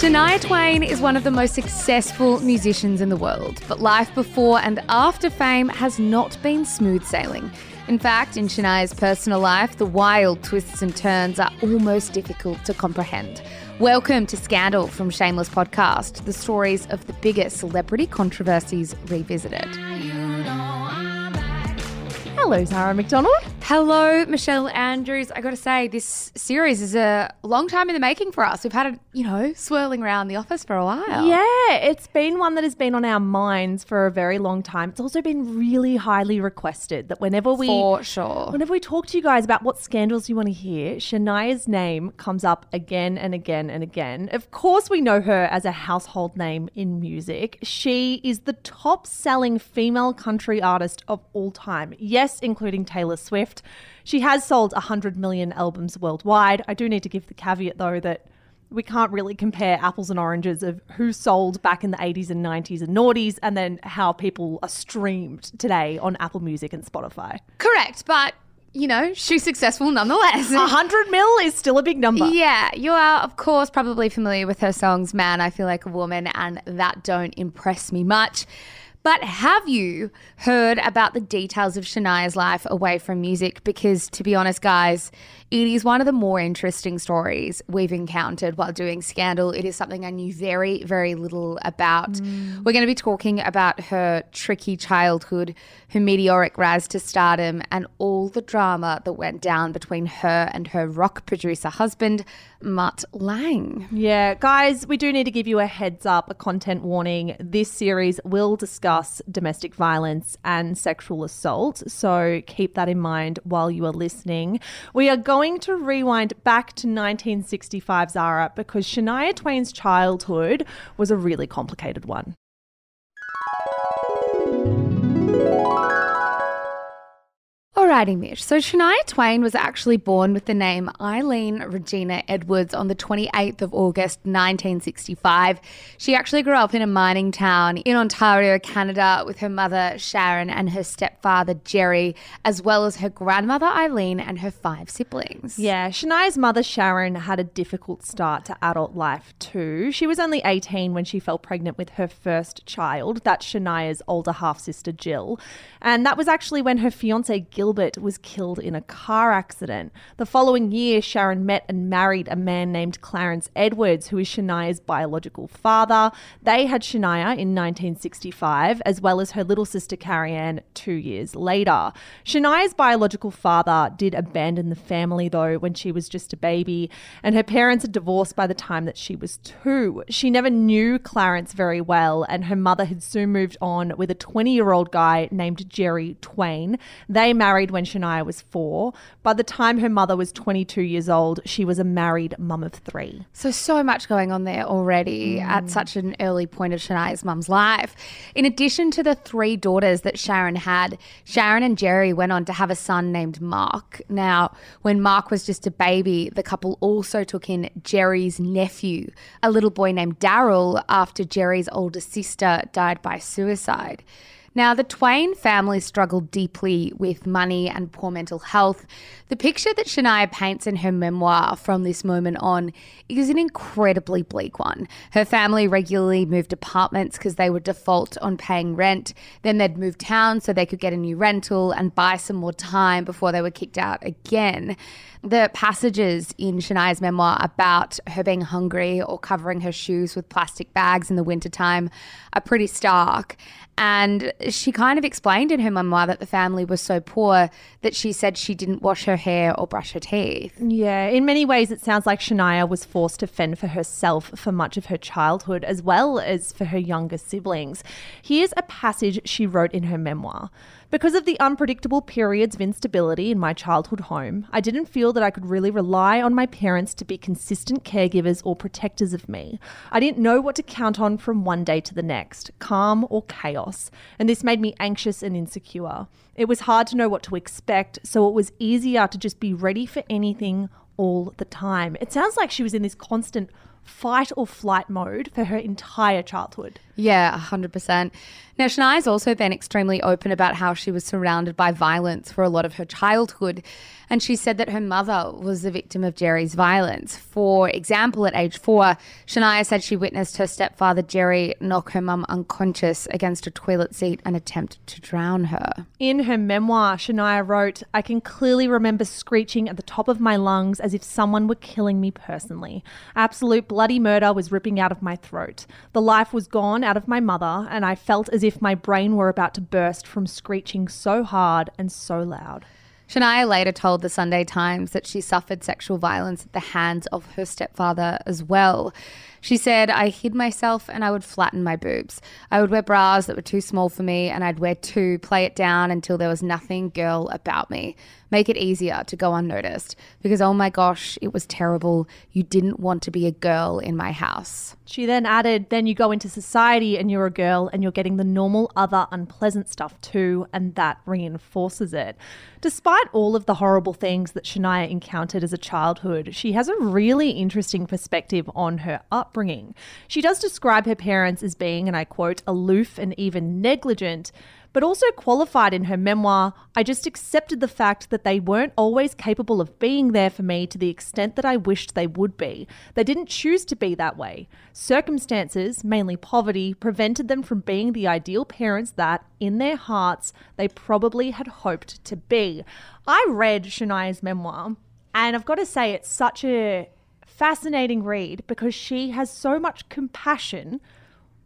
Shania Twain is one of the most successful musicians in the world, but life before and after fame has not been smooth sailing. In fact, in Shania's personal life, the wild twists and turns are almost difficult to comprehend. Welcome to Scandal from Shameless Podcast, the stories of the biggest celebrity controversies revisited. Hello, Zara McDonald. Hello, Michelle Andrews. I got to say, this series is a long time in the making for us. We've had it, swirling around the office for a while. Yeah, it's been one that has been on our minds for a very long time. It's also been really highly requested that whenever we talk to you guys about what scandals you want to hear, Shania's name comes up again and again and again. Of course, we know her as a household name in music. She is the top-selling female country artist of all time. Yes, including Taylor Swift. She has sold 100 million albums worldwide. I do need to give the caveat, though, that we can't really compare apples and oranges of who sold back in the 80s and 90s and noughties and then how people are streamed today on Apple Music and Spotify. Correct, but, she's successful nonetheless. 100 mil is still a big number. Yeah, you are, of course, probably familiar with her songs, Man, I Feel Like a Woman, and That Don't Impress Me Much. But have you heard about the details of Shania's life away from music? Because to be honest, guys, it is one of the more interesting stories we've encountered while doing Scandal. It is something I knew very, very little about. We're going to be talking about her tricky childhood, her meteoric rise to stardom, and all the drama that went down between her and her rock producer husband, Mutt Lang. Yeah, guys, we do need to give you a heads up, a content warning. This series will discuss domestic violence and sexual assault, so keep that in mind while you are listening. We are going to rewind back to 1965, Zara, because Shania Twain's childhood was a really complicated one. Alrighty, Mish. So Shania Twain was actually born with the name Eileen Regina Edwards on the 28th of August 1965. She actually grew up in a mining town in Ontario, Canada, with her mother Sharon and her stepfather Jerry, as well as her grandmother Eileen and her 5 siblings. Yeah, Shania's mother Sharon had a difficult start to adult life too. She was only 18 when she fell pregnant with her first child, that's Shania's older half-sister Jill. And that was actually when her fiancé Gilbert was killed in a car accident. The following year, Sharon met and married a man named Clarence Edwards, who is Shania's biological father. They had Shania in 1965, as well as her little sister Carrie-Anne 2 years later. Shania's biological father did abandon the family, though, when she was just a baby, and her parents had divorced by the time that she was 2. She never knew Clarence very well, and her mother had soon moved on with a 20-year-old guy named Jerry Twain. They married when Shania was 4. By the time her mother was 22 years old, she was a married mum of 3. So much going on there already at such an early point of Shania's mum's life. In addition to the 3 daughters that Sharon had, Sharon and Jerry went on to have a son named Mark. Now, when Mark was just a baby, the couple also took in Jerry's nephew, a little boy named Daryl, after Jerry's older sister died by suicide. Now, the Twain family struggled deeply with money and poor mental health. The picture that Shania paints in her memoir from this moment on is an incredibly bleak one. Her family regularly moved apartments because they would default on paying rent. Then they'd move town so they could get a new rental and buy some more time before they were kicked out again. The passages in Shania's memoir about her being hungry or covering her shoes with plastic bags in the wintertime are pretty stark. And she kind of explained in her memoir that the family was so poor that she said she didn't wash her hair or brush her teeth. Yeah, in many ways it sounds like Shania was forced to fend for herself for much of her childhood as well as for her younger siblings. Here's a passage she wrote in her memoir. Because of the unpredictable periods of instability in my childhood home, I didn't feel that I could really rely on my parents to be consistent caregivers or protectors of me. I didn't know what to count on from one day to the next, calm or chaos, and this made me anxious and insecure. It was hard to know what to expect, so it was easier to just be ready for anything all the time. It sounds like she was in this constant fight or flight mode for her entire childhood. Yeah, 100%. Now, Shania's also been extremely open about how she was surrounded by violence for a lot of her childhood, and she said that her mother was the victim of Jerry's violence. For example, at age 4, Shania said she witnessed her stepfather Jerry knock her mum unconscious against a toilet seat and attempt to drown her. In her memoir, Shania wrote, "I can clearly remember screeching at the top of my lungs as if someone were killing me personally. Absolute bloody murder was ripping out of my throat. The life was gone out of my mother, and I felt as if my brain were about to burst from screeching so hard and so loud." Shania later told the Sunday Times that she suffered sexual violence at the hands of her stepfather as well. She said, "I hid myself and I would flatten my boobs. I would wear bras that were too small for me, and I'd wear two, play it down until there was nothing girl about me. Make it easier to go unnoticed because, oh my gosh, it was terrible. You didn't want to be a girl in my house." She then added, "Then you go into society and you're a girl and you're getting the normal other unpleasant stuff too, and that reinforces it." Despite all of the horrible things that Shania encountered as a childhood, she has a really interesting perspective on her upbringing. She does describe her parents as being, and I quote, "aloof and even negligent," but also qualified in her memoir, "I just accepted the fact that they weren't always capable of being there for me to the extent that I wished they would be. They didn't choose to be that way. Circumstances, mainly poverty, prevented them from being the ideal parents that, in their hearts, they probably had hoped to be." I read Shania's memoir, and I've got to say it's such a fascinating read because she has so much compassion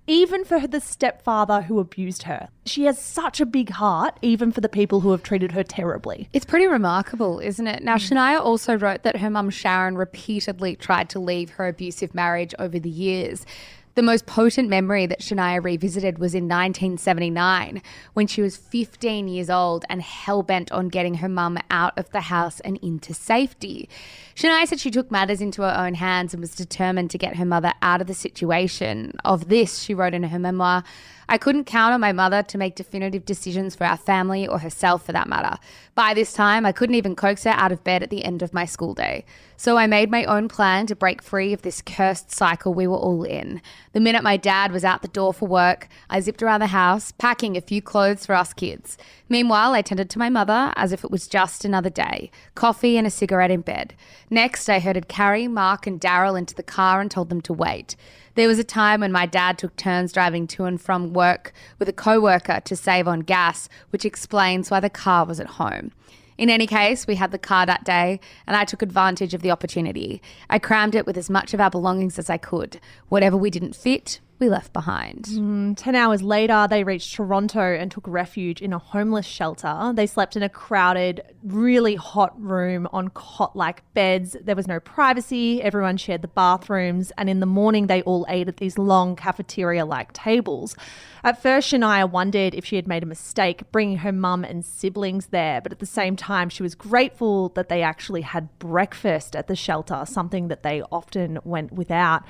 even for the stepfather who abused her. She has such a big heart, even for the people who have treated her terribly. It's pretty remarkable, isn't it? Now, Shania also wrote that her mum Sharon repeatedly tried to leave her abusive marriage over the years. The most potent memory that Shania revisited was in 1979 when she was 15 years old and hell-bent on getting her mum out of the house and into safety. Shania said she took matters into her own hands and was determined to get her mother out of the situation. Of this, she wrote in her memoir, "I couldn't count on my mother to make definitive decisions for our family or herself for that matter. By this time, I couldn't even coax her out of bed at the end of my school day. So I made my own plan to break free of this cursed cycle we were all in. The minute my dad was out the door for work, I zipped around the house, packing a few clothes for us kids. Meanwhile, I tended to my mother as if it was just another day, coffee and a cigarette in bed. Next, I herded Carrie, Mark and Daryl into the car and told them to wait. There was a time when my dad took turns driving to and from work with a co-worker to save on gas, which explains why the car was at home. In any case, we had the car that day and I took advantage of the opportunity. I crammed it with as much of our belongings as I could. Whatever we didn't fit, we left behind." 10 hours later, they reached Toronto and took refuge in a homeless shelter. They slept in a crowded, really hot room on cot-like beds. There was no privacy. Everyone shared the bathrooms. And in the morning, they all ate at these long cafeteria-like tables. At first, Shania wondered if she had made a mistake bringing her mum and siblings there. But at the same time, she was grateful that they actually had breakfast at the shelter, something that they often went without.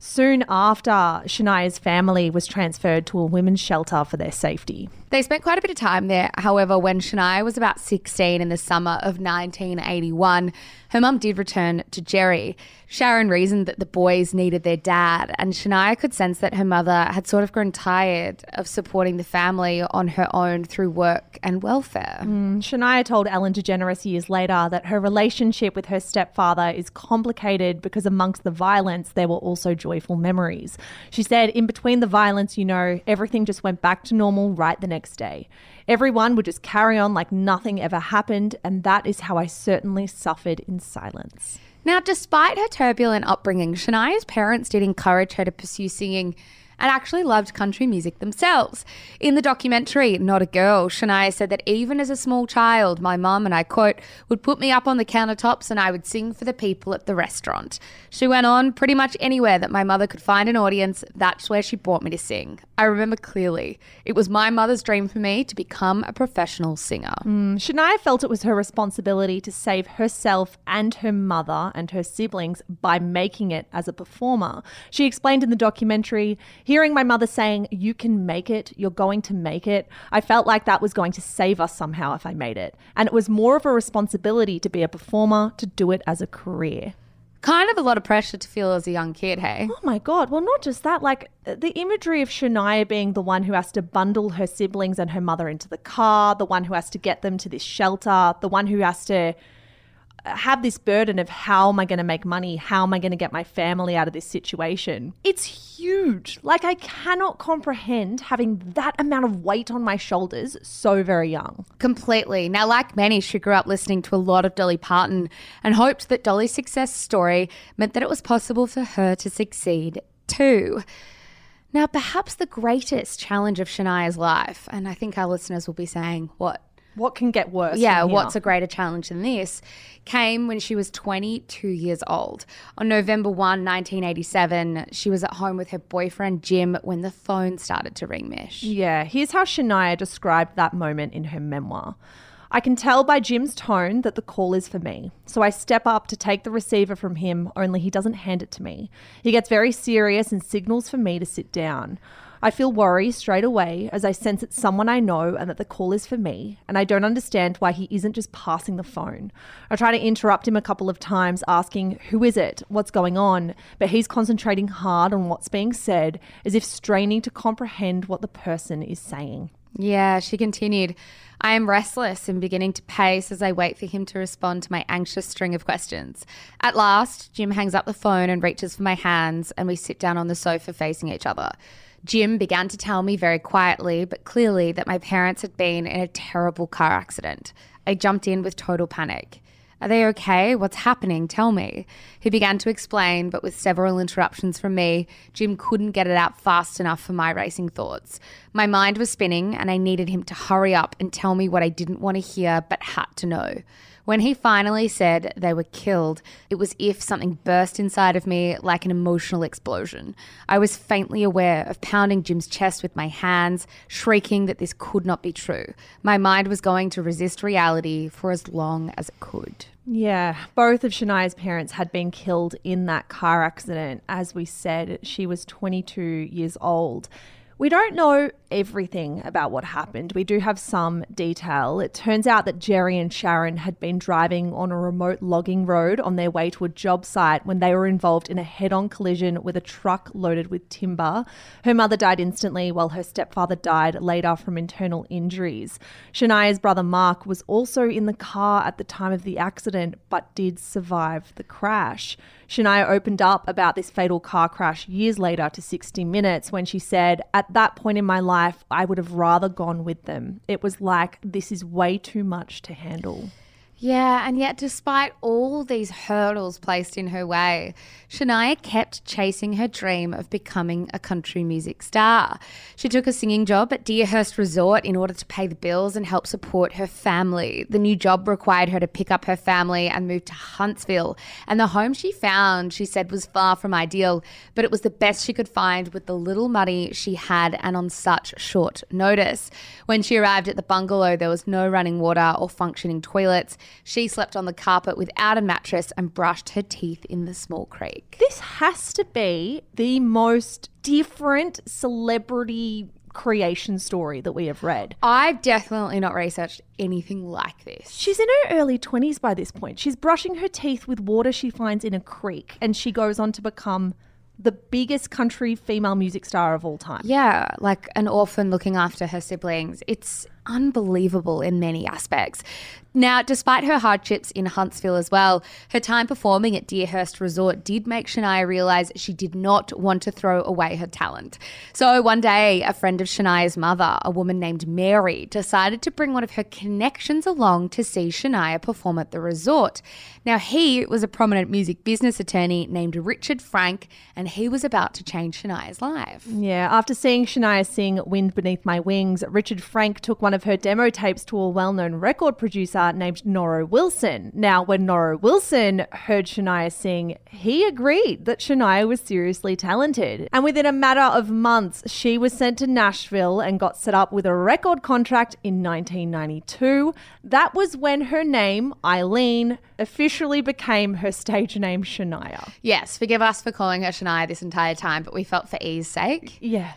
Soon after, Shania's family was transferred to a women's shelter for their safety. They spent quite a bit of time there. However, when Shania was about 16 in the summer of 1981, her mum did return to Jerry. Sharon reasoned that the boys needed their dad, and Shania could sense that her mother had sort of grown tired of supporting the family on her own through work and welfare. Shania told Ellen DeGeneres years later that her relationship with her stepfather is complicated because amongst the violence, there were also joyful memories. She said, "In between the violence, everything just went back to normal right the next day. Everyone would just carry on like nothing ever happened, and that is how I certainly suffered in silence." Now, despite her turbulent upbringing, Shania's parents did encourage her to pursue singing and actually loved country music themselves. In the documentary, Not a Girl, Shania said that even as a small child, my mum, and I quote, "would put me up on the countertops and I would sing for the people at the restaurant." She went on, "Pretty much anywhere that my mother could find an audience, that's where she brought me to sing. I remember clearly. It was my mother's dream for me to become a professional singer." Shania felt it was her responsibility to save herself and her mother and her siblings by making it as a performer. She explained in the documentary, "Hearing my mother saying, 'You can make it, you're going to make it,' I felt like that was going to save us somehow if I made it. And it was more of a responsibility to be a performer, to do it as a career." Kind of a lot of pressure to feel as a young kid, hey? Oh, my God. Well, not just that. Like, the imagery of Shania being the one who has to bundle her siblings and her mother into the car, the one who has to get them to this shelter, the one who has to have this burden of how am I going to make money? How am I going to get my family out of this situation? It's huge. Like, I cannot comprehend having that amount of weight on my shoulders so very young. Completely. Now, like many, she grew up listening to a lot of Dolly Parton and hoped that Dolly's success story meant that it was possible for her to succeed too. Now, perhaps the greatest challenge of Shania's life, and I think our listeners will be saying, What can get worse? Yeah, what's a greater challenge than this? Came when she was 22 years old. On November 1, 1987, she was at home with her boyfriend Jim when the phone started to ring, Mish. Yeah, here's how Shania described that moment in her memoir. I can tell by Jim's tone that the call is for me. So I step up to take the receiver from him, only he doesn't hand it to me. He gets very serious and signals for me to sit down. I feel worry straight away as I sense it's someone I know and that the call is for me, and I don't understand why he isn't just passing the phone. I try to interrupt him a couple of times asking, who is it? What's going on? But he's concentrating hard on what's being said, as if straining to comprehend what the person is saying. Yeah, she continued, I am restless and beginning to pace as I wait for him to respond to my anxious string of questions. At last, Jim hangs up the phone and reaches for my hands, and we sit down on the sofa facing each other. Jim began to tell me very quietly but clearly that my parents had been in a terrible car accident. I jumped in with total panic. Are they okay? What's happening? Tell me. He began to explain, but with several interruptions from me, Jim couldn't get it out fast enough for my racing thoughts. My mind was spinning and I needed him to hurry up and tell me what I didn't want to hear but had to know. When he finally said they were killed, it was if something burst inside of me like an emotional explosion. I was faintly aware of pounding Jim's chest with my hands, shrieking that this could not be true. My mind was going to resist reality for as long as it could. Yeah, both of Shania's parents had been killed in that car accident. As we said, she was 22 years old. We don't know everything about what happened. We do have some detail. It turns out that Jerry and Sharon had been driving on a remote logging road on their way to a job site when they were involved in a head-on collision with a truck loaded with timber. Her mother died instantly while her stepfather died later from internal injuries. Shania's brother Mark was also in the car at the time of the accident but did survive the crash. Shania opened up about this fatal car crash years later to 60 Minutes when she said, at that point in my life, I would have rather gone with them. It was like, this is way too much to handle. Yeah, and yet despite all these hurdles placed in her way, Shania kept chasing her dream of becoming a country music star. She took a singing job at Deerhurst Resort in order to pay the bills and help support her family. The new job required her to pick up her family and move to Huntsville. And the home she found, she said, was far from ideal, but it was the best she could find with the little money she had and on such short notice. When she arrived at the bungalow, there was no running water or functioning toilets. She slept on the carpet without a mattress and brushed her teeth in the small creek. This has to be the most different celebrity creation story that we have read. I've definitely not researched anything like this. She's in her early 20s by this point. She's brushing her teeth with water she finds in a creek, and she goes on to become the biggest country female music star of all time. Yeah, like an orphan looking after her siblings. It's unbelievable in many aspects. Now, despite her hardships in Huntsville as well, her time performing at Deerhurst Resort did make Shania realise she did not want to throw away her talent. So one day, a friend of Shania's mother, a woman named Mary, decided to bring one of her connections along to see Shania perform at the resort. Now, he was a prominent music business attorney named Richard Frank, and he was about to change Shania's life. Yeah, after seeing Shania sing Wind Beneath My Wings, Richard Frank took one of her demo tapes to a well-known record producer named Norro Wilson. Now, when Norro Wilson heard Shania sing, he agreed that Shania was seriously talented. And within a matter of months, she was sent to Nashville and got set up with a record contract in 1992. That was when her name, Eileen, officially became her stage name, Shania. Yes, forgive us for calling her Shania this entire time, but we felt for ease sake. Yeah.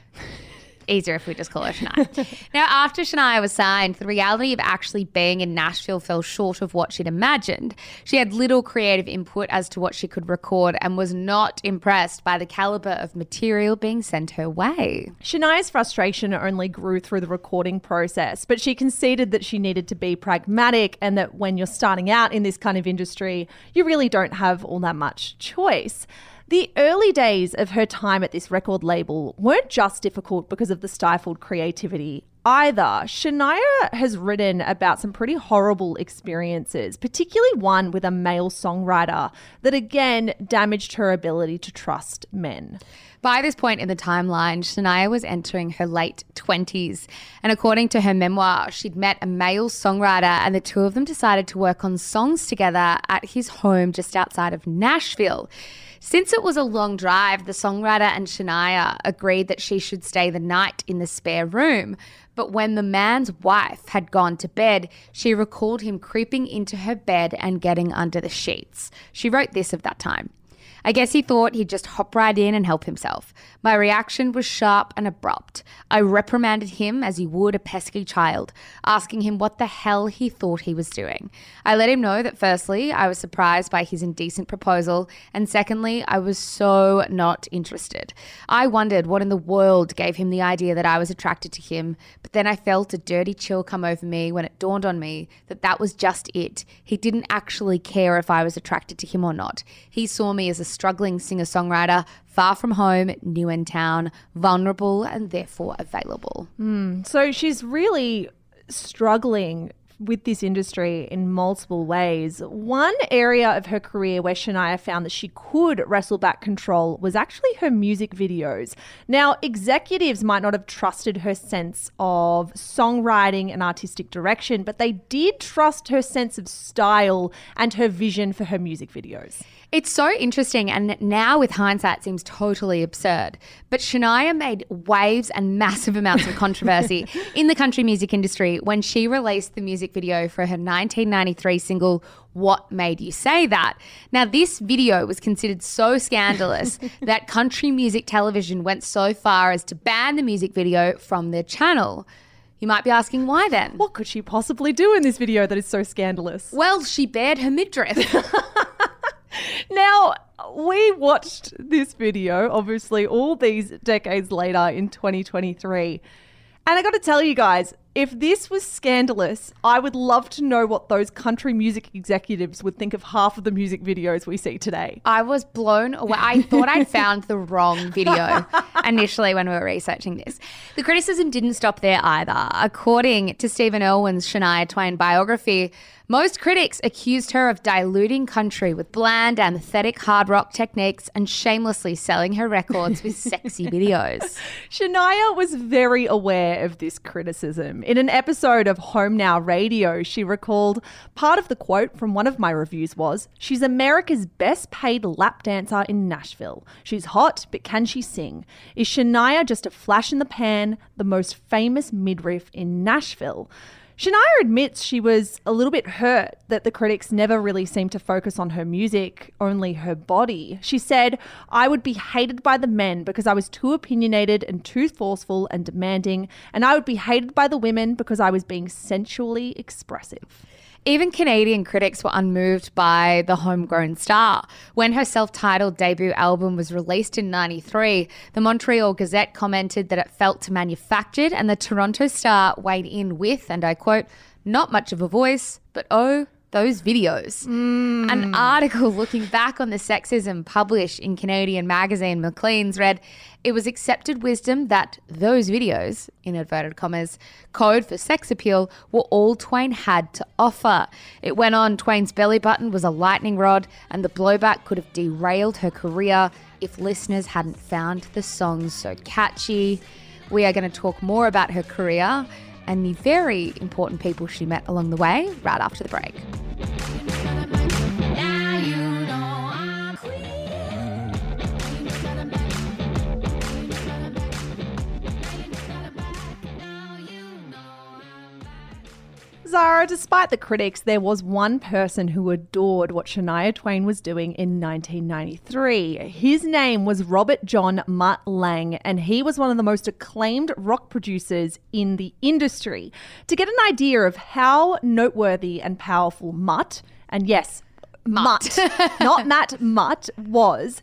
easier if we just call her Shania. Now, after Shania was signed, the reality of actually being in Nashville fell short of what she'd imagined. She had little creative input as to what she could record and was not impressed by the caliber of material being sent her way. Shania's frustration only grew through the recording process, but she conceded that she needed to be pragmatic and that when you're starting out in this kind of industry, you really don't have all that much choice. The early days of her time at this record label weren't just difficult because of the stifled creativity either. Shania has written about some pretty horrible experiences, particularly one with a male songwriter that again damaged her ability to trust men. By this point in the timeline, Shania was entering her late 20s, and according to her memoir, she'd met a male songwriter and the two of them decided to work on songs together at his home just outside of Nashville. Since it was a long drive, the songwriter and Shania agreed that she should stay the night in the spare room. But when the man's wife had gone to bed, she recalled him creeping into her bed and getting under the sheets. She wrote this of that time. I guess he thought he'd just hop right in and help himself. My reaction was sharp and abrupt. I reprimanded him as you would a pesky child, asking him what the hell he thought he was doing. I let him know that firstly, I was surprised by his indecent proposal, and secondly, I was so not interested. I wondered what in the world gave him the idea that I was attracted to him, but then I felt a dirty chill come over me when it dawned on me that that was just it. He didn't actually care if I was attracted to him or not. He saw me as a struggling singer-songwriter, far from home, new in town, vulnerable and therefore available. So she's really struggling with this industry in multiple ways. One area of her career where Shania found that she could wrestle back control was actually her music videos. Now, executives might not have trusted her sense of songwriting and artistic direction, but they did trust her sense of style and her vision for her music videos. It's so interesting, and now with hindsight seems totally absurd, but Shania made waves and massive amounts of controversy in the country music industry when she released the music video for her 1993 single, What Made You Say That? Now, this video was considered so scandalous that country music television went so far as to ban the music video from their channel. You might be asking why then? What could she possibly do in this video that is so scandalous? Well, she bared her midriff. Now, we watched this video, obviously, all these decades later in 2023. And I got to tell you guys, if this was scandalous, I would love to know what those country music executives would think of half of the music videos we see today. I was blown away. I thought I found the wrong video initially when we were researching this. The criticism didn't stop there either. According to Stephen Irwin's Shania Twain biography, most critics accused her of diluting country with bland, apathetic hard rock techniques and shamelessly selling her records with sexy videos. Shania was very aware of this criticism. In an episode of Home Now Radio, she recalled part of the quote from one of my reviews was, "She's America's best paid lap dancer in Nashville. She's hot, but can she sing? Is Shania just a flash in the pan, the most famous midriff in Nashville?" Shania admits she was a little bit hurt that the critics never really seemed to focus on her music, only her body. She said, "I would be hated by the men because I was too opinionated and too forceful and demanding, and I would be hated by the women because I was being sensually expressive." Even Canadian critics were unmoved by the homegrown star. When her self-titled debut album was released in 93, the Montreal Gazette commented that it felt manufactured, and the Toronto Star weighed in with, and I quote, "not much of a voice, but oh, those videos." An article looking back on the sexism published in Canadian magazine Maclean's read, "It was accepted wisdom that those videos," in inverted commas, "code for sex appeal were all Twain had to offer." It went on, Twain's belly button was a lightning rod and the blowback could have derailed her career if listeners hadn't found the songs so catchy. We are going to talk more about her career and the very important people she met along the way right after the break. Zara, despite the critics, there was one person who adored what Shania Twain was doing in 1993. His name was Robert John Mutt Lang, and he was one of the most acclaimed rock producers in the industry. To get an idea of how noteworthy and powerful Mutt, and yes, Mutt. Not Matt Mutt, was,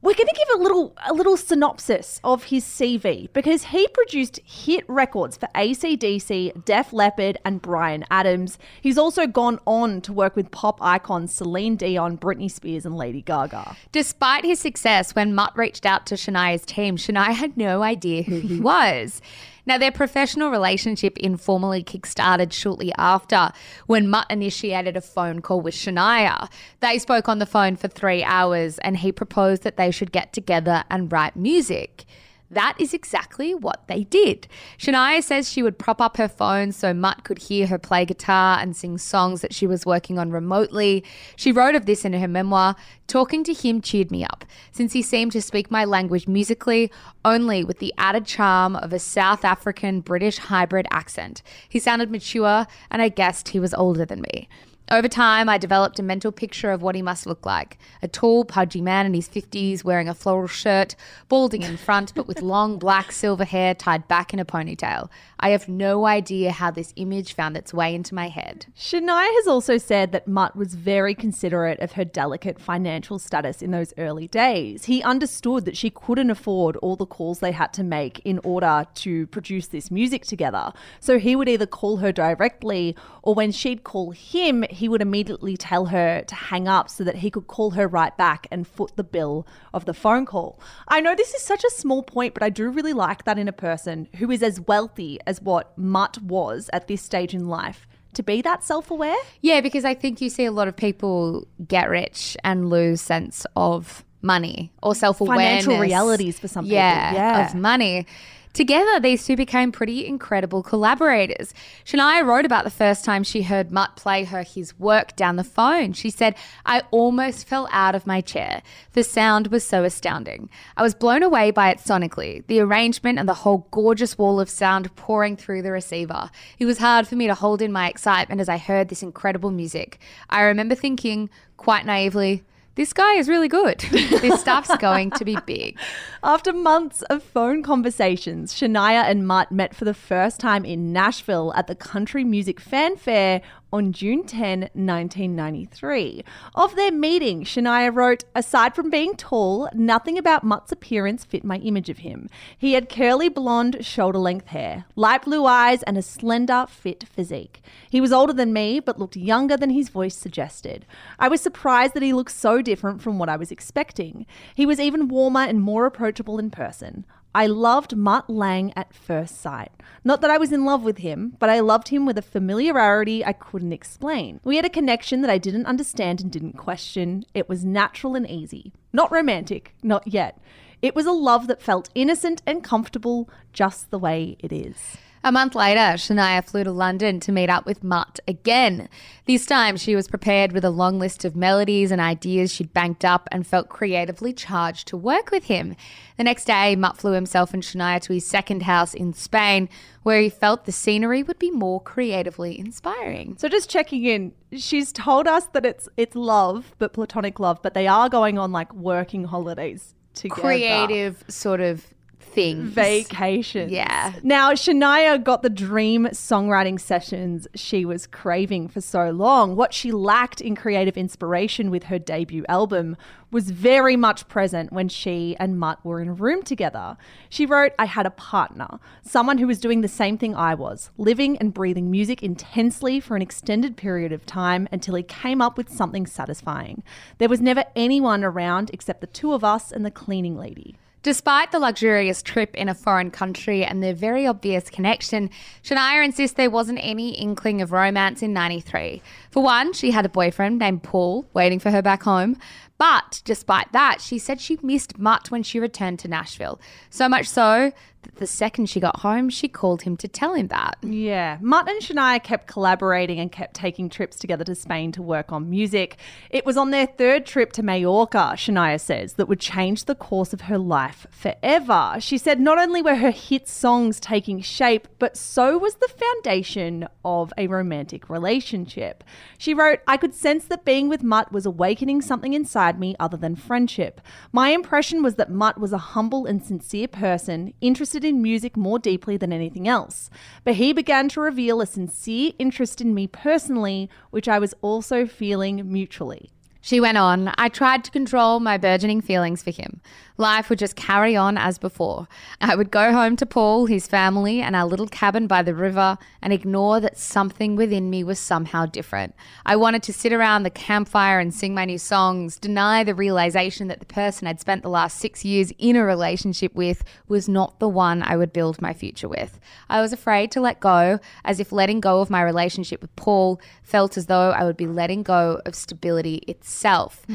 we're going to give a little synopsis of his CV, because he produced hit records for AC/DC, Def Leppard and Bryan Adams. He's also gone on to work with pop icons Celine Dion, Britney Spears and Lady Gaga. Despite his success, when Mutt reached out to Shania's team, Shania had no idea who he was. Now, their professional relationship informally kickstarted shortly after when Mutt initiated a phone call with Shania. They spoke on the phone for 3 hours and he proposed that they should get together and write music. That is exactly what they did. Shania says she would prop up her phone so Mutt could hear her play guitar and sing songs that she was working on remotely. She wrote of this in her memoir, "Talking to him cheered me up, since he seemed to speak my language musically, only with the added charm of a South African British hybrid accent. He sounded mature and I guessed he was older than me. Over time, I developed a mental picture of what he must look like. A tall, pudgy man in his 50s, wearing a floral shirt, balding in front, but with long black silver hair tied back in a ponytail. I have no idea how this image found its way into my head." Shania has also said that Mutt was very considerate of her delicate financial status in those early days. He understood that she couldn't afford all the calls they had to make in order to produce this music together. So he would either call her directly, or when she'd call him, he would immediately tell her to hang up so that he could call her right back and foot the bill of the phone call. I know this is such a small point, but I do really like that in a person who is as wealthy as what Mutt was at this stage in life, to be that self-aware. Yeah, because I think you see a lot of people get rich and lose sense of money or self-awareness. Financial realities for some people. Yeah, of money. Together, these two became pretty incredible collaborators. Shania wrote about the first time she heard Mutt play her his work down the phone. She said, "I almost fell out of my chair. The sound was so astounding. I was blown away by it sonically, the arrangement and the whole gorgeous wall of sound pouring through the receiver. It was hard for me to hold in my excitement as I heard this incredible music. I remember thinking, quite naively, this guy is really good. This stuff's going to be big." After months of phone conversations, Shania and Mutt met for the first time in Nashville at the Country Music Fan Fair on June 10, 1993. Of their meeting, Shania wrote, "Aside from being tall, nothing about Mutt's appearance fit my image of him. He had curly blonde, shoulder-length hair, light blue eyes, and a slender, fit physique. He was older than me, but looked younger than his voice suggested. I was surprised that he looked so different from what I was expecting. He was even warmer and more approachable in person. I loved Mutt Lang at first sight. Not that I was in love with him, but I loved him with a familiarity I couldn't explain. We had a connection that I didn't understand and didn't question. It was natural and easy. Not romantic, not yet. It was a love that felt innocent and comfortable, just the way it is." A month later, Shania flew to London to meet up with Mutt again. This time, she was prepared with a long list of melodies and ideas she'd banked up and felt creatively charged to work with him. The next day, Mutt flew himself and Shania to his second house in Spain, where he felt the scenery would be more creatively inspiring. So just checking in, she's told us that it's love, but platonic love, but they are going on like working holidays together. Creative sort of things. Vacations. Yeah. Now, Shania got the dream songwriting sessions she was craving for so long. What she lacked in creative inspiration with her debut album was very much present when she and Mutt were in a room together. She wrote, "I had a partner, someone who was doing the same thing I was, living and breathing music intensely for an extended period of time until he came up with something satisfying. There was never anyone around except the two of us and the cleaning lady." Despite the luxurious trip in a foreign country and their very obvious connection, Shania insists there wasn't any inkling of romance in 93. For one, she had a boyfriend named Paul waiting for her back home. But despite that, she said she missed Mutt when she returned to Nashville. So much so that the second she got home, she called him to tell him that. Yeah. Mutt and Shania kept collaborating and kept taking trips together to Spain to work on music. It was on their third trip to Mallorca, Shania says, that would change the course of her life forever. She said not only were her hit songs taking shape, but so was the foundation of a romantic relationship. She wrote, I could sense that being with Mutt was awakening something inside me other than friendship. My impression was that Mutt was a humble and sincere person, interested in music more deeply than anything else. But he began to reveal a sincere interest in me personally, which I was also feeling mutually. She went on, I tried to control my burgeoning feelings for him. Life would just carry on as before. I would go home to Paul, his family, and our little cabin by the river and ignore that something within me was somehow different. I wanted to sit around the campfire and sing my new songs, deny the realization that the person I'd spent the last 6 years in a relationship with was not the one I would build my future with. I was afraid to let go, as if letting go of my relationship with Paul felt as though I would be letting go of stability itself.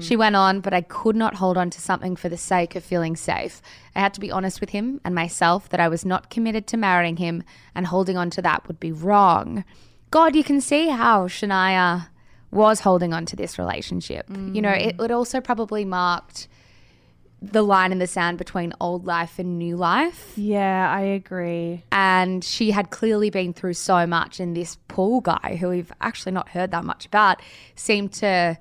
She went on, but I could not hold on to something for the sake of feeling safe. I had to be honest with him and myself that I was not committed to marrying him, and holding on to that would be wrong. God, you can see how Shania was holding on to this relationship. You know, it also probably marked the line in the sand between old life and new life. Yeah, I agree. And she had clearly been through so much, and this Paul guy, who we've actually not heard that much about, seemed to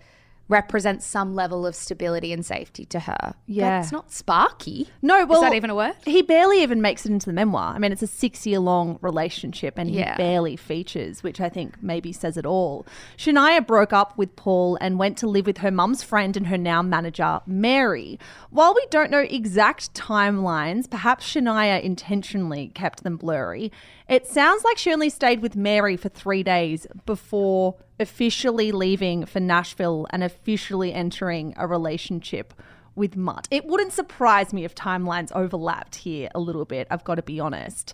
represents some level of stability and safety to her. Yeah. That's not sparky. No, well. Is that even a word? He barely even makes it into the memoir. I mean, it's a 6-year-long relationship and he barely features, which I think maybe says it all. Shania broke up with Paul and went to live with her mum's friend and her now manager, Mary. While we don't know exact timelines, perhaps Shania intentionally kept them blurry. It sounds like she only stayed with Mary for 3 days before officially leaving for Nashville and officially entering a relationship with Mutt. It wouldn't surprise me if timelines overlapped here a little bit, I've got to be honest.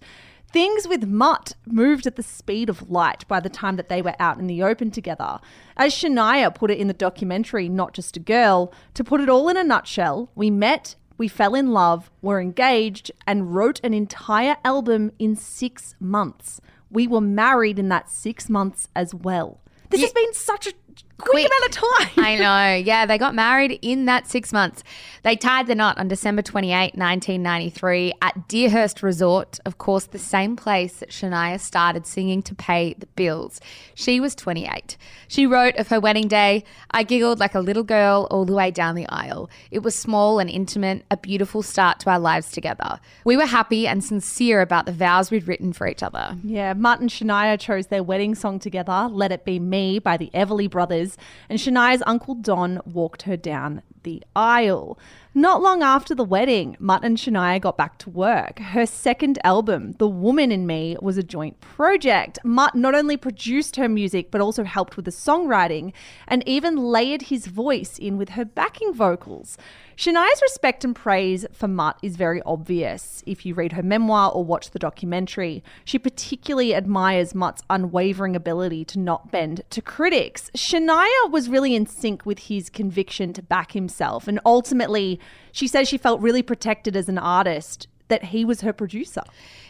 Things with Mutt moved at the speed of light by the time that they were out in the open together. As Shania put it in the documentary, Not Just a Girl, to put it all in a nutshell, we met, we fell in love, were engaged, and wrote an entire album in 6 months. We were married in that 6 months as well. This has been such a quick amount of time. I know. Yeah, they got married in that 6 months. They tied the knot on December 28, 1993 at Deerhurst Resort, of course, the same place that Shania started singing to pay the bills. She was 28. She wrote of her wedding day, I giggled like a little girl all the way down the aisle. It was small and intimate, a beautiful start to our lives together. We were happy and sincere about the vows we'd written for each other. Yeah, Mutt and Shania chose their wedding song together, Let It Be Me by the Everly Brothers. And Shania's uncle Don walked her down the aisle. Not long after the wedding, Mutt and Shania got back to work. Her second album, The Woman in Me, was a joint project. Mutt not only produced her music but also helped with the songwriting and even layered his voice in with her backing vocals. Shania's respect and praise for Mutt is very obvious if you read her memoir or watch the documentary. She particularly admires Mutt's unwavering ability to not bend to critics. Shania was really in sync with his conviction to back himself, and ultimately she says she felt really protected as an artist that he was her producer.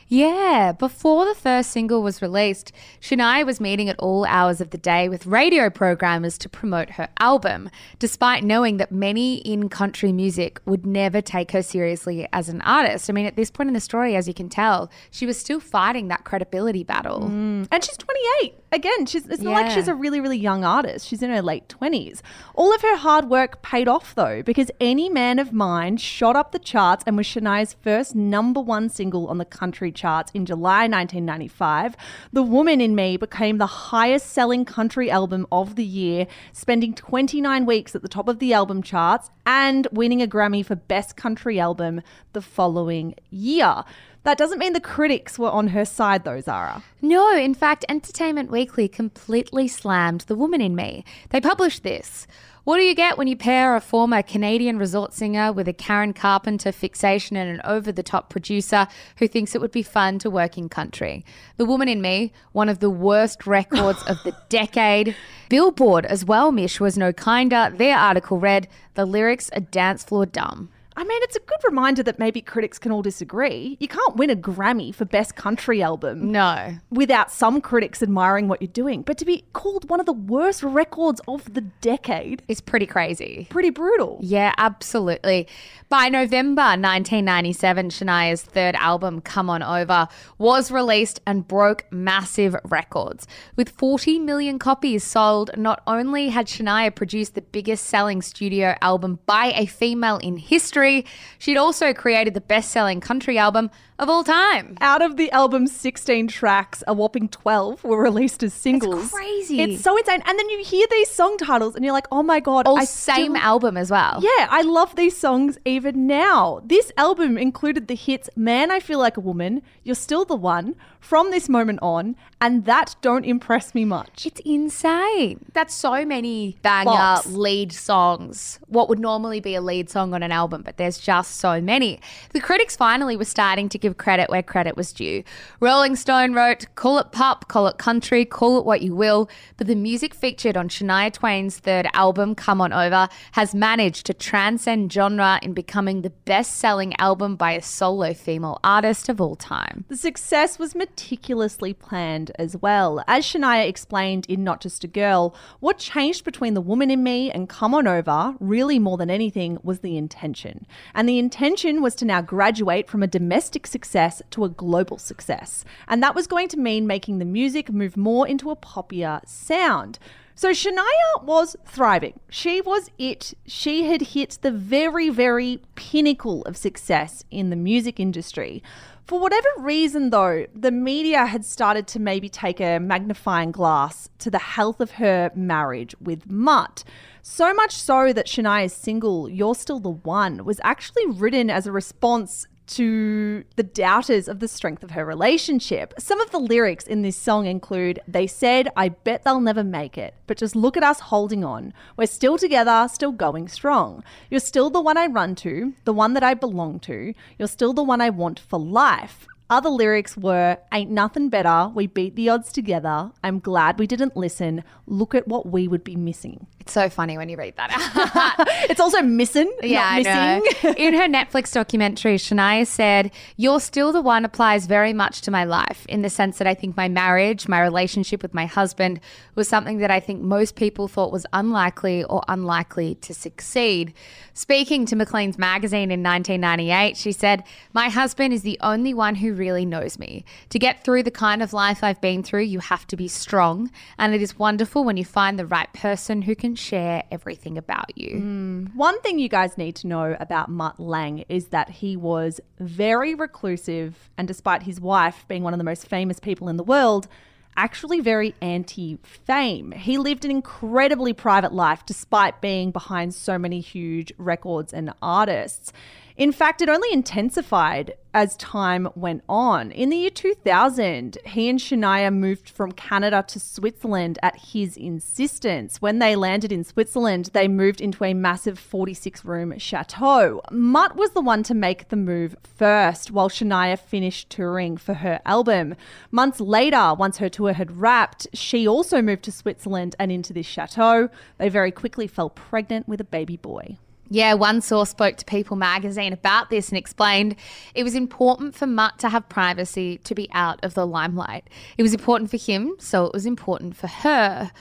Yeah, before the first single was released, Shania was meeting at all hours of the day with radio programmers to promote her album, despite knowing that many in country music would never take her seriously as an artist. I mean, at this point in the story, as you can tell, she was still fighting that credibility battle. And she's 28. Again, it's not like she's a really, really young artist. She's in her late 20s. All of her hard work paid off, though, because Any Man of Mine shot up the charts and was Shania's first #1 single on the country charts in July 1995. The Woman in Me became the highest selling country album of the year, spending 29 weeks at the top of the album charts and winning a Grammy for Best Country Album the following year. That doesn't mean the critics were on her side though, Zara. No, in fact, Entertainment Weekly completely slammed The Woman in Me. They published this. What do you get when you pair a former Canadian resort singer with a Karen Carpenter fixation and an over-the-top producer who thinks it would be fun to work in country? The Woman in Me, one of the worst records of the decade. Billboard as well, Mish, was no kinder. Their article read, the lyrics are dance floor dumb. I mean, it's a good reminder that maybe critics can all disagree. You can't win a Grammy for Best Country Album. No. Without some critics admiring what you're doing. But to be called one of the worst records of the decade is pretty crazy. Pretty brutal. Yeah, absolutely. By November 1997, Shania's third album, Come On Over, was released and broke massive records. With 40 million copies sold, not only had Shania produced the biggest selling studio album by a female in history, she'd also created the best-selling country album of all time. Out of the album's 16 tracks, a whopping 12 were released as singles. It's crazy. It's so insane. And then you hear these song titles and you're like, oh my God. All same album as well. Yeah, I love these songs even now. This album included the hits Man, I Feel Like a Woman, You're Still the One, From This Moment On, and That Don't Impress Me Much. It's insane. That's so many banger lead songs. What would normally be a lead song on an album, but there's just so many. The critics finally were starting to give credit where credit was due. Rolling Stone wrote, "Call it pop, call it country, call it what you will, but the music featured on Shania Twain's third album, Come On Over, has managed to transcend genre in becoming the best-selling album by a solo female artist of all time." The success was meticulously planned as well. As Shania explained in Not Just a Girl, what changed between The Woman in Me and Come On Over, really more than anything, was the intention. And the intention was to now graduate from a domestic success to a global success. And that was going to mean making the music move more into a poppier sound. So Shania was thriving. She was it. She had hit the very, very pinnacle of success in the music industry. For whatever reason, though, the media had started to maybe take a magnifying glass to the health of her marriage with Mutt. So much so that Shania's single, You're Still the One, was actually written as a response to the doubters of the strength of her relationship. Some of the lyrics in this song include, "They said, I bet they'll never make it, but just look at us holding on. We're still together, still going strong. You're still the one I run to, the one that I belong to. You're still the one I want for life." Other lyrics were, "Ain't nothing better, we beat the odds together. I'm glad we didn't listen. Look at what we would be missing." It's so funny when you read that out. It's also missing, yeah, not missing. In her Netflix documentary, Shania said, "You're Still the One applies very much to my life, in the sense that I think my marriage, my relationship with my husband, was something that I think most people thought was unlikely or unlikely to succeed." Speaking to Maclean's magazine in 1998, she said, "My husband is the only one who really knows me. To get through the kind of life I've been through, you have to be strong, and it is wonderful when you find the right person who can share everything about you." One thing you guys need to know about Mutt Lang is that he was very reclusive, and despite his wife being one of the most famous people in the world, actually very anti-fame. He lived an incredibly private life despite being behind so many huge records and artists. In fact, it only intensified as time went on. In the year 2000, he and Shania moved from Canada to Switzerland at his insistence. When they landed in Switzerland, they moved into a massive 46-room chateau. Mutt was the one to make the move first, while Shania finished touring for her album. Months later, once her tour had wrapped, she also moved to Switzerland and into this chateau. They very quickly fell pregnant with a baby boy. Yeah, one source spoke to People magazine about this and explained it was important for Mutt to have privacy, to be out of the limelight. It was important for him, so it was important for her.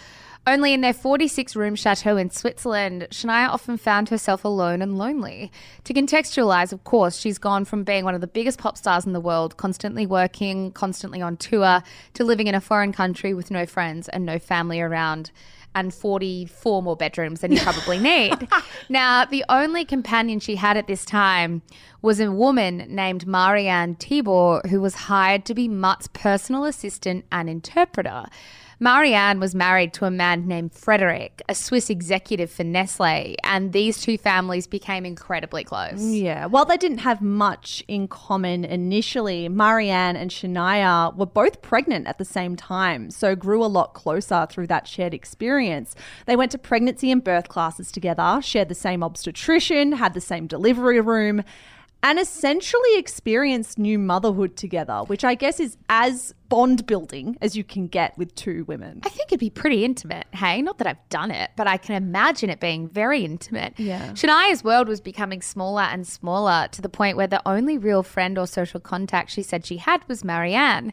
Only in their 46-room chateau in Switzerland, Shania often found herself alone and lonely. To contextualise, of course, she's gone from being one of the biggest pop stars in the world, constantly working, constantly on tour, to living in a foreign country with no friends and no family around, and 44 more bedrooms than you probably need. Now, the only companion she had at this time was a woman named Marianne Tibor, who was hired to be Mutt's personal assistant and interpreter. Marianne was married to a man named Frederick, a Swiss executive for Nestle, and these two families became incredibly close. Yeah. While they didn't have much in common initially, Marianne and Shania were both pregnant at the same time, so grew a lot closer through that shared experience. They went to pregnancy and birth classes together, shared the same obstetrician, had the same delivery room, and essentially experienced new motherhood together, which I guess is as bond building as you can get with two women. I think it'd be pretty intimate, hey? Not that I've done it, but I can imagine it being very intimate. Yeah. Shania's world was becoming smaller and smaller to the point where the only real friend or social contact she said she had was Marianne.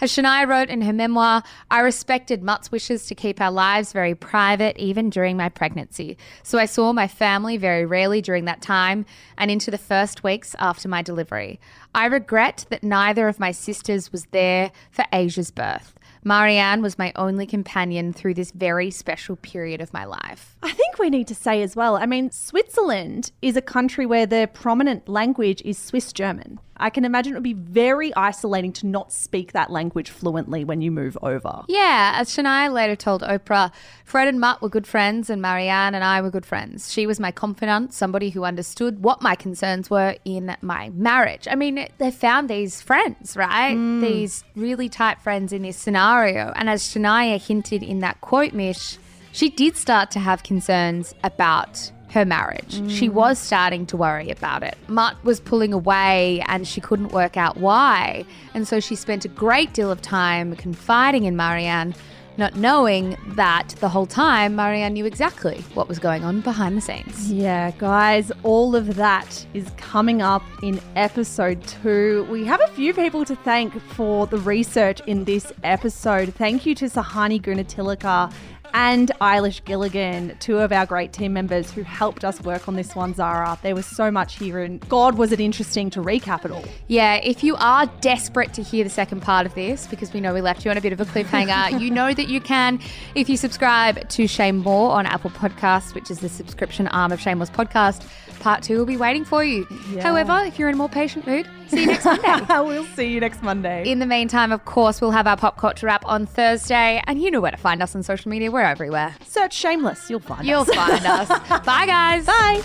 As Shania wrote in her memoir, I respected Mutt's wishes to keep our lives very private even during my pregnancy. So I saw my family very rarely during that time and into the first weeks after my delivery. I regret that neither of my sisters was there for Asia's birth. Marianne was my only companion through this very special period of my life. I think we need to say as well, I mean, Switzerland is a country where their prominent language is Swiss German. I can imagine it would be very isolating to not speak that language fluently when you move over. Yeah, as Shania later told Oprah, Fred and Mutt were good friends and Marianne and I were good friends. She was my confidant, somebody who understood what my concerns were in my marriage. I mean, they found these friends, right? These really tight friends in this scenario. And as Shania hinted in that quote, Mish, she did start to have concerns about her marriage. She was starting to worry about it. Mutt was pulling away and she couldn't work out why. And so she spent a great deal of time confiding in Marianne, not knowing that the whole time Marianne knew exactly what was going on behind the scenes. Yeah, guys, all of that is coming up in episode 2. We have a few people to thank for the research in this episode. Thank you to Sahani Gunatilaka and Eilish Gilligan, two of our great team members who helped us work on this one, Zara. There was so much here and God, was it interesting to recap it all. Yeah, if you are desperate to hear the second part of this, because we know we left you on a bit of a cliffhanger, you know that you can if you subscribe to Shame More on Apple Podcasts, which is the subscription arm of Shameless Podcast. Part 2 will be waiting for you. Yeah. However, if you're in a more patient mood, see you next Monday. We'll see you next Monday. In the meantime, of course, we'll have our pop culture wrap on Thursday, and you know where to find us on social media. We're everywhere. Search Shameless. You'll find us. You'll find us. Bye, guys. Bye.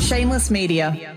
Shameless Media.